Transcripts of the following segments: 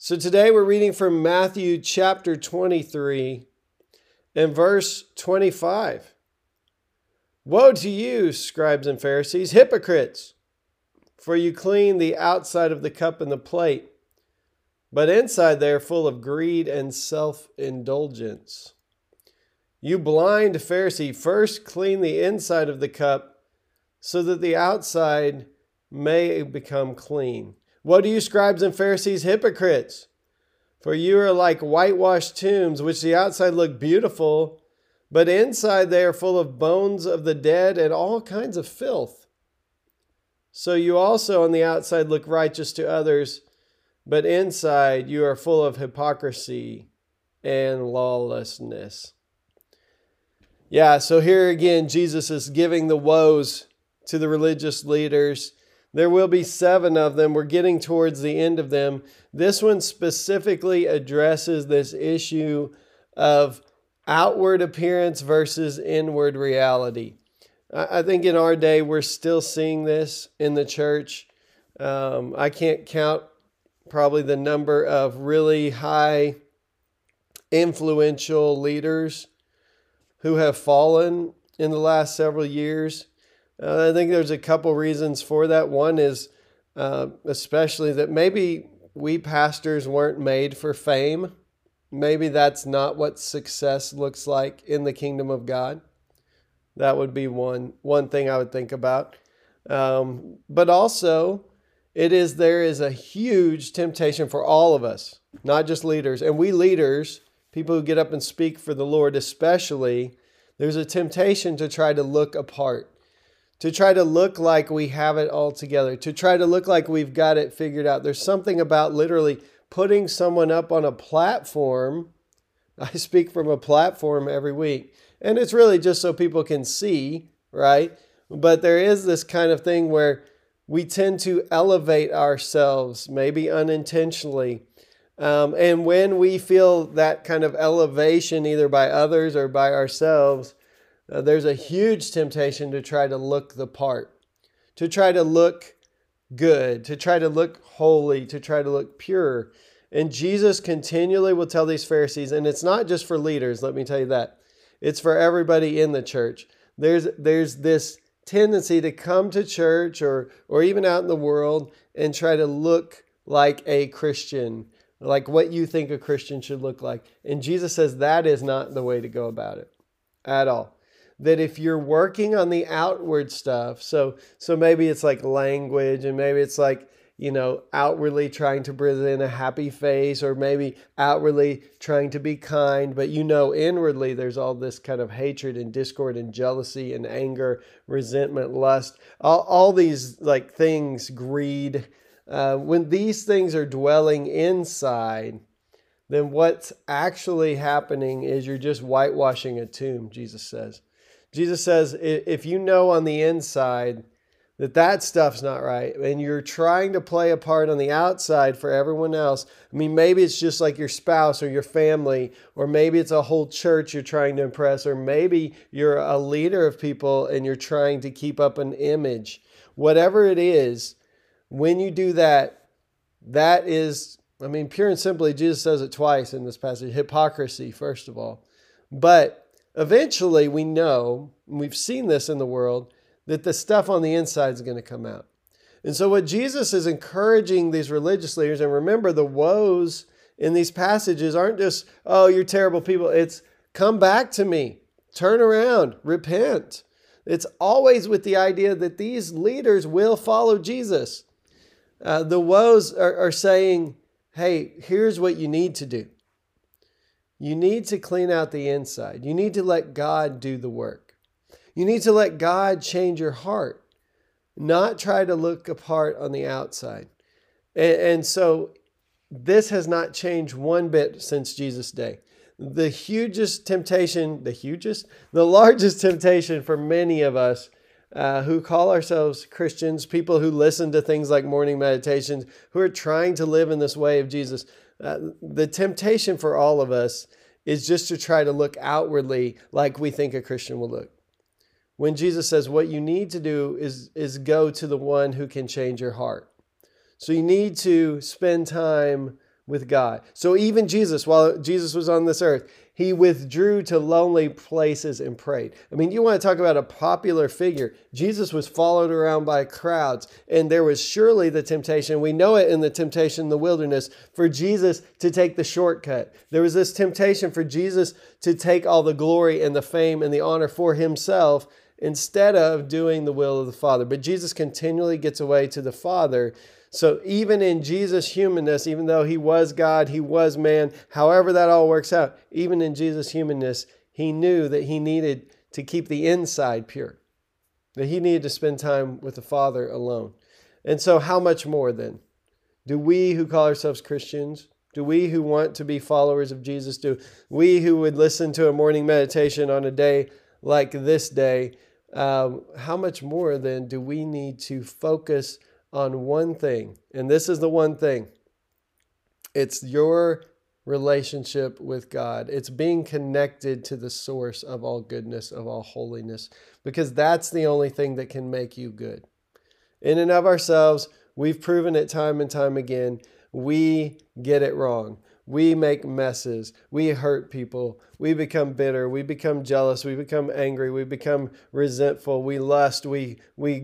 So today we're reading from Matthew chapter 23 and verse 25. Woe to you, scribes and Pharisees, hypocrites! For you clean the outside of the cup and the plate, but inside they are full of greed and self-indulgence. You blind Pharisee, first clean the inside of the cup so that the outside may become clean. Woe to you, scribes and Pharisees, hypocrites! For you are like whitewashed tombs, which the outside look beautiful, but inside they are full of bones of the dead and all kinds of filth. So you also on the outside look righteous to others, but inside you are full of hypocrisy and lawlessness. Yeah, so here again, Jesus is giving the woes to the religious leaders. There will be 7 of them. We're getting towards the end of them. This one specifically addresses this issue of outward appearance versus inward reality. I think in our day, we're still seeing this in the church. I can't count probably the number of really high influential leaders who have fallen in the last several years. I think there's a couple reasons for that. One is especially that maybe we pastors weren't made for fame. Maybe that's not what success looks like in the kingdom of God. That would be one thing I would think about. But also, there is a huge temptation for all of us, not just leaders. And we leaders, people who get up and speak for the Lord especially, there's a temptation to try to look apart, to try to look like we have it all together, to try to look like we've got it figured out. There's something about literally putting someone up on a platform. I speak from a platform every week, and it's really just so people can see, right? But there is this kind of thing where we tend to elevate ourselves, maybe unintentionally. And when we feel that kind of elevation, either by others or by ourselves, there's a huge temptation to try to look the part, to try to look good, to try to look holy, to try to look pure. And Jesus continually will tell these Pharisees, and it's not just for leaders, let me tell you that. It's for everybody in the church. There's this tendency to come to church or even out in the world and try to look like a Christian, like what you think a Christian should look like. And Jesus says that is not the way to go about it at all. That if you're working on the outward stuff, so maybe it's like language, and maybe it's like, you know, outwardly trying to bring in a happy face, or maybe outwardly trying to be kind, but you know inwardly there's all this kind of hatred and discord and jealousy and anger, resentment, lust, all these like things, greed. When these things are dwelling inside, then what's actually happening is you're just whitewashing a tomb, Jesus says. Jesus says, if you know on the inside that stuff's not right, and you're trying to play a part on the outside for everyone else, I mean, maybe it's just like your spouse or your family, or maybe it's a whole church you're trying to impress, or maybe you're a leader of people and you're trying to keep up an image. Whatever it is, when you do that, that is, I mean, pure and simply, Jesus says it twice in this passage, hypocrisy, first of all. But eventually, we know, and we've seen this in the world, that the stuff on the inside is going to come out. And so what Jesus is encouraging these religious leaders, and remember the woes in these passages aren't just, oh, you're terrible people. It's come back to me, turn around, repent. It's always with the idea that these leaders will follow Jesus. The woes are saying, hey, here's what you need to do. You need to clean out the inside. You need to let God do the work. You need to let God change your heart, not try to look apart on the outside. And so This has not changed one bit since Jesus' day. The largest temptation for many of us who call ourselves Christians, people who listen to things like morning meditations, who are trying to live in this way of Jesus, the temptation for all of us is just to try to look outwardly like we think a Christian will look. When Jesus says what you need to do is go to the one who can change your heart. So you need to spend time with God. So even Jesus, while Jesus was on this earth, he withdrew to lonely places and prayed. I mean, you want to talk about a popular figure. Jesus was followed around by crowds, and there was surely the temptation, we know it in the temptation in the wilderness, for Jesus to take the shortcut. There was this temptation for Jesus to take all the glory and the fame and the honor for himself, instead of doing the will of the Father. But Jesus continually gets away to the Father. So even in Jesus' humanness, even though he was God, he was man, however that all works out, even in Jesus' humanness, he knew that he needed to keep the inside pure, that he needed to spend time with the Father alone. And so how much more then do we who call ourselves Christians, do we who want to be followers of Jesus, do we who would listen to a morning meditation on a day like this day, how much more then do we need to focus on one thing? And this is the one thing. It's your relationship with God. It's being connected to the source of all goodness, of all holiness, because that's the only thing that can make you good. In and of ourselves, we've proven it time and time again. We get it wrong. We make messes. We hurt people. We become bitter. We become jealous. We become angry. We become resentful. We lust. We are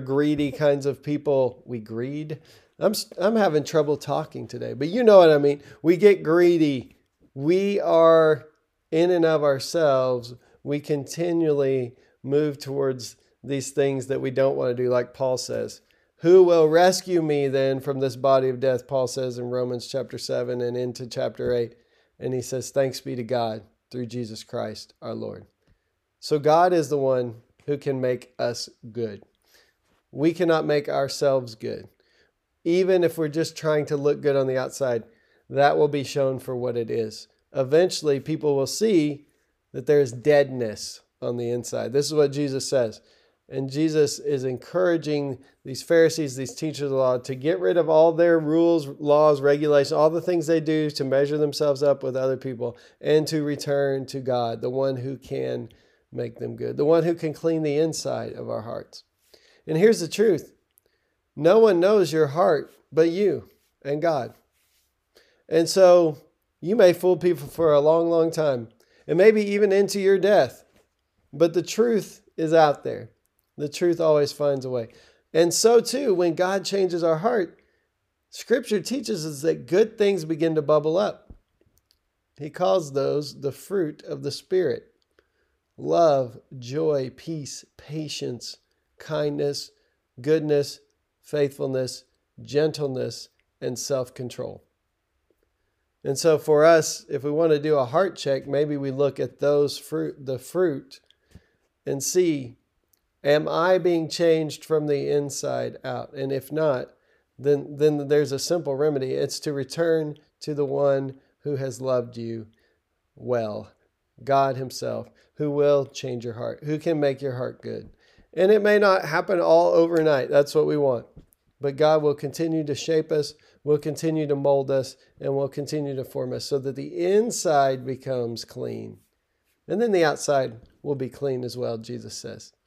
greedy kinds of people. We greed. I'm having trouble talking today, but you know what I mean. We get greedy. We are in and of ourselves. We continually move towards these things that we don't want to do, like Paul says. Who will rescue me then from this body of death, Paul says in Romans chapter 7 and into chapter 8. And he says, thanks be to God through Jesus Christ our Lord. So God is the one who can make us good. We cannot make ourselves good. Even if we're just trying to look good on the outside, that will be shown for what it is. Eventually, people will see that there is deadness on the inside. This is what Jesus says. And Jesus is encouraging these Pharisees, these teachers of the law, to get rid of all their rules, laws, regulations, all the things they do to measure themselves up with other people, and to return to God, the one who can make them good, the one who can clean the inside of our hearts. And here's the truth. No one knows your heart but you and God. And so you may fool people for a long, long time, and maybe even into your death. But the truth is out there. The truth always finds a way. And so too, when God changes our heart, Scripture teaches us that good things begin to bubble up. He calls those the fruit of the Spirit. Love, joy, peace, patience, kindness, goodness, faithfulness, gentleness, and self-control. And so for us, if we want to do a heart check, maybe we look at those fruit, the fruit, and see, am I being changed from the inside out? And if not, then there's a simple remedy. It's to return to the one who has loved you well, God himself, who will change your heart, who can make your heart good. And it may not happen all overnight. That's what we want. But God will continue to shape us, will continue to mold us, and will continue to form us so that the inside becomes clean. And then the outside will be clean as well, Jesus says.